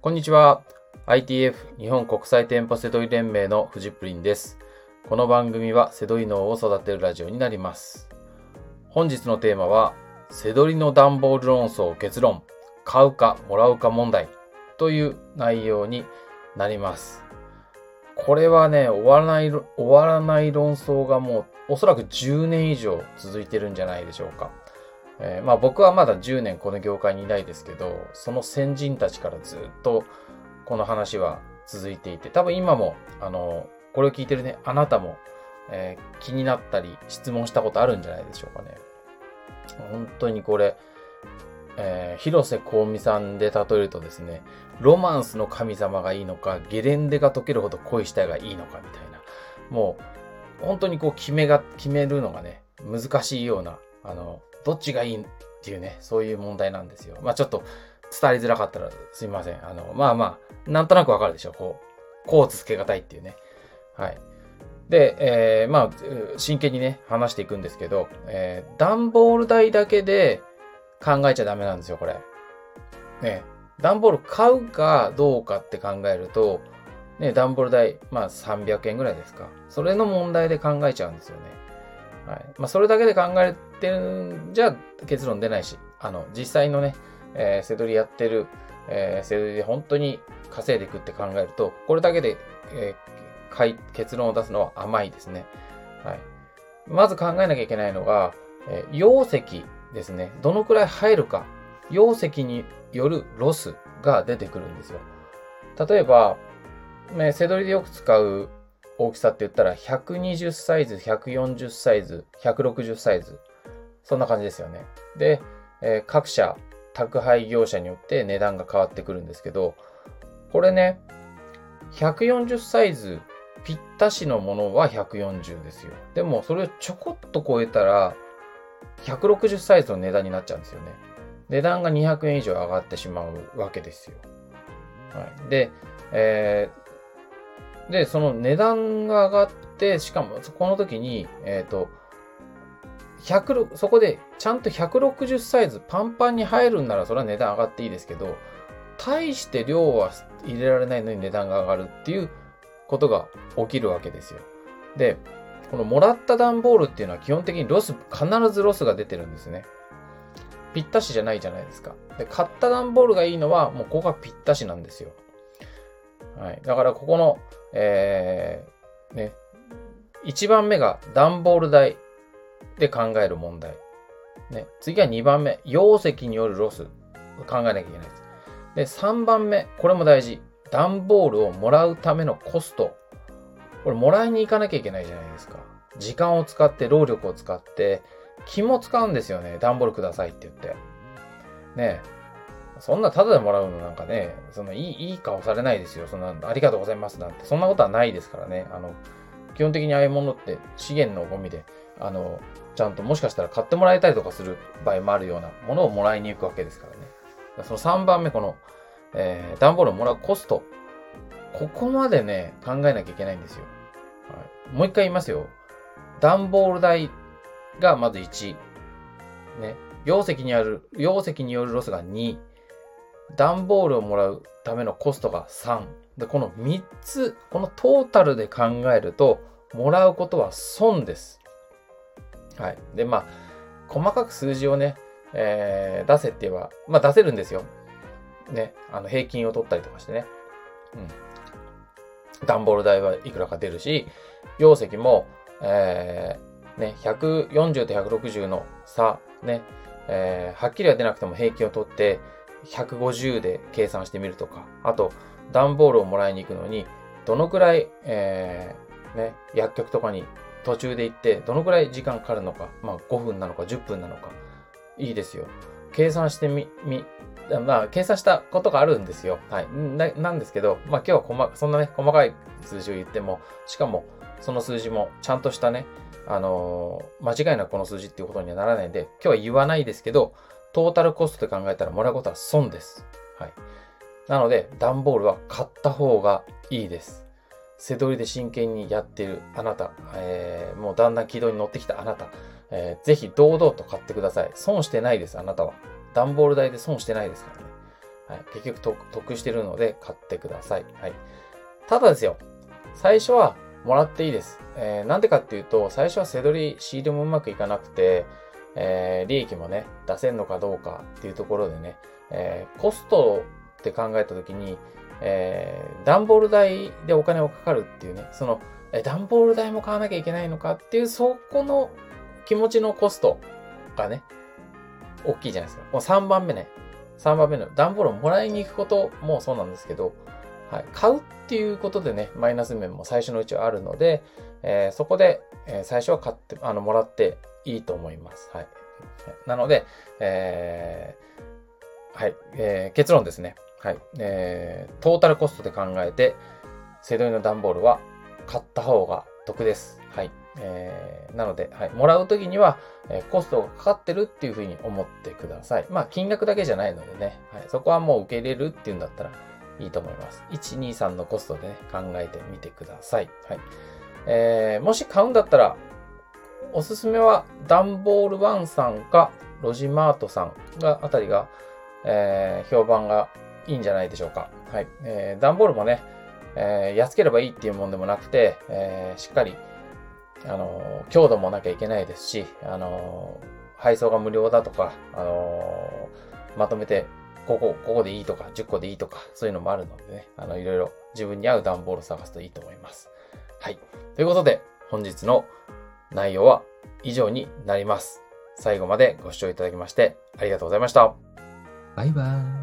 こんにちは。 ITF 日本国際店舗セドリ連盟のフジプリンです。この番組はセドリ脳を育てるラジオになります。本日のテーマはセドリの段ボール論争結論、買うかもらうか問題という内容になります。これはね、終わらない論争がもうおそらく10年以上続いてるんじゃないでしょうか。僕はまだ10年この業界にいないですけど、その先人たちからずっとこの話は続いていて、多分今もこれを聞いてるね、あなたも、気になったり質問したことあるんじゃないでしょうかね。本当にこれ、広瀬香美さんで例えるとですね、ロマンスの神様がいいのか、ゲレンデが解けるほど恋したいがいいのかみたいな、もう本当にこう決めるのがね、難しいような、どっちがいいっていうね、そういう問題なんですよ。ちょっと伝わりづらかったらすいません。なんとなくわかるでしょう。こう続けがたいっていうね。はい。で、真剣にね、話していくんですけど、段ボール代だけで考えちゃダメなんですよ、これ。ね、段ボール買うかどうかって考えると、ね、段ボール代、300円ぐらいですか。それの問題で考えちゃうんですよね。はい。それだけで考えてるんじゃ結論出ないし、実際のね、セドリやってる、セドリで本当に稼いでいくって考えると、これだけで、結論を出すのは甘いですね。はい。まず考えなきゃいけないのが、容積ですね。どのくらい入るか。容積によるロスが出てくるんですよ。例えば、セドリでよく使う大きさって言ったら、120サイズ、140サイズ、160サイズ。そんな感じですよね。で、各社、宅配業者によって値段が変わってくるんですけど、これね、140サイズぴったしのものは140ですよ。でも、それをちょこっと超えたら、160サイズの値段になっちゃうんですよね。値段が200円以上上がってしまうわけですよ。はい、で、その値段が上がって、しかも、この時に、そこでちゃんと160サイズパンパンに入るんなら、それは値段上がっていいですけど、大して量は入れられないのに値段が上がるっていうことが起きるわけですよ。で、このもらった段ボールっていうのは基本的に必ずロスが出てるんですね。ぴったしじゃないじゃないですか。で、買った段ボールがいいのは、もうここがぴったしなんですよ。はい。だからここの、1番目が段ボール代で考える問題。ね、次は2番目、容積によるロス。考えなきゃいけないです。で、3番目、これも大事。段ボールをもらうためのコスト。これ、もらいに行かなきゃいけないじゃないですか。時間を使って、労力を使って、気も使うんですよね。段ボールくださいって言って。ねえ。そんなタダでもらうのなんかね、いい顔されないですよ。そんな、ありがとうございますなんて。そんなことはないですからね。基本的にああいうものって資源のゴミで、ちゃんともしかしたら買ってもらえたりとかする場合もあるようなものをもらいに行くわけですからね。その3番目、この、段ボールをもらうコスト。ここまでね、考えなきゃいけないんですよ。はい、もう一回言いますよ。段ボール代がまず1。ね。容積によるロスが2。段ボールをもらうためのコストが3。で、この3つ、このトータルで考えると、もらうことは損です。はい。で、細かく数字をね、出せって言えば、出せるんですよ。ね。平均を取ったりとかしてね。うん。段ボール代はいくらか出るし、容積も、140と160の差、ね。はっきりは出なくても平均を取って、150で計算してみるとか、あと、段ボールをもらいに行くのに、どのくらい、薬局とかに途中で行って、どのくらい時間かかるのか、5分なのか10分なのか、いいですよ。計算して計算したことがあるんですよ。はい。なんですけど、今日はそんなね、細かい数字を言っても、しかも、その数字もちゃんとしたね、間違いなくこの数字っていうことにはならないんで、今日は言わないですけど、トータルコストで考えたらもらうことは損です。はい。なので、段ボールは買った方がいいです。セドリで真剣にやっているあなた、もうだんだん軌道に乗ってきたあなた、ぜひ堂々と買ってください。損してないです、あなたは。段ボール代で損してないですからね。はい、結局得してるので買ってください。はい。ただですよ、最初はもらっていいです。なんでかっていうと、最初は背取り、仕入れもうまくいかなくて、利益もね、出せんのかどうかっていうところでね、コストって考えたときに、段ボール代でお金をかかるっていうね、その、段ボール代も買わなきゃいけないのかっていう、そこの気持ちのコストがね、大きいじゃないですか。もう3番目ね。3番目の段ボールをもらいに行くこともそうなんですけど、はい、買うっていうことでね、マイナス面も最初のうちはあるので、そこで、最初は買って、もらっていいと思います。はい。なので、はい、結論ですね。はい、トータルコストで考えて、背取りの段ボールは買った方が得です。はい。なので、はい、もらうときには、コストがかかってるっていうふうに思ってください。まあ、金額だけじゃないのでね、はい、そこはもう受け入れるっていうんだったらいいと思います。1、2、3のコストでね、考えてみてください。はい。もし買うんだったら、おすすめは、ダンボールワンさんか、ロジマートさんが、あたりが、評判がいいんじゃないでしょうか。はい。ダンボールもね、安ければいいっていうもんでもなくて、しっかり、強度もなきゃいけないですし、配送が無料だとか、まとめて、ここでいいとか、10個でいいとか、そういうのもあるのでね、いろいろ自分に合う段ボールを探すといいと思います。はい。ということで、本日の内容は以上になります。最後までご視聴いただきまして、ありがとうございました。バイバーイ。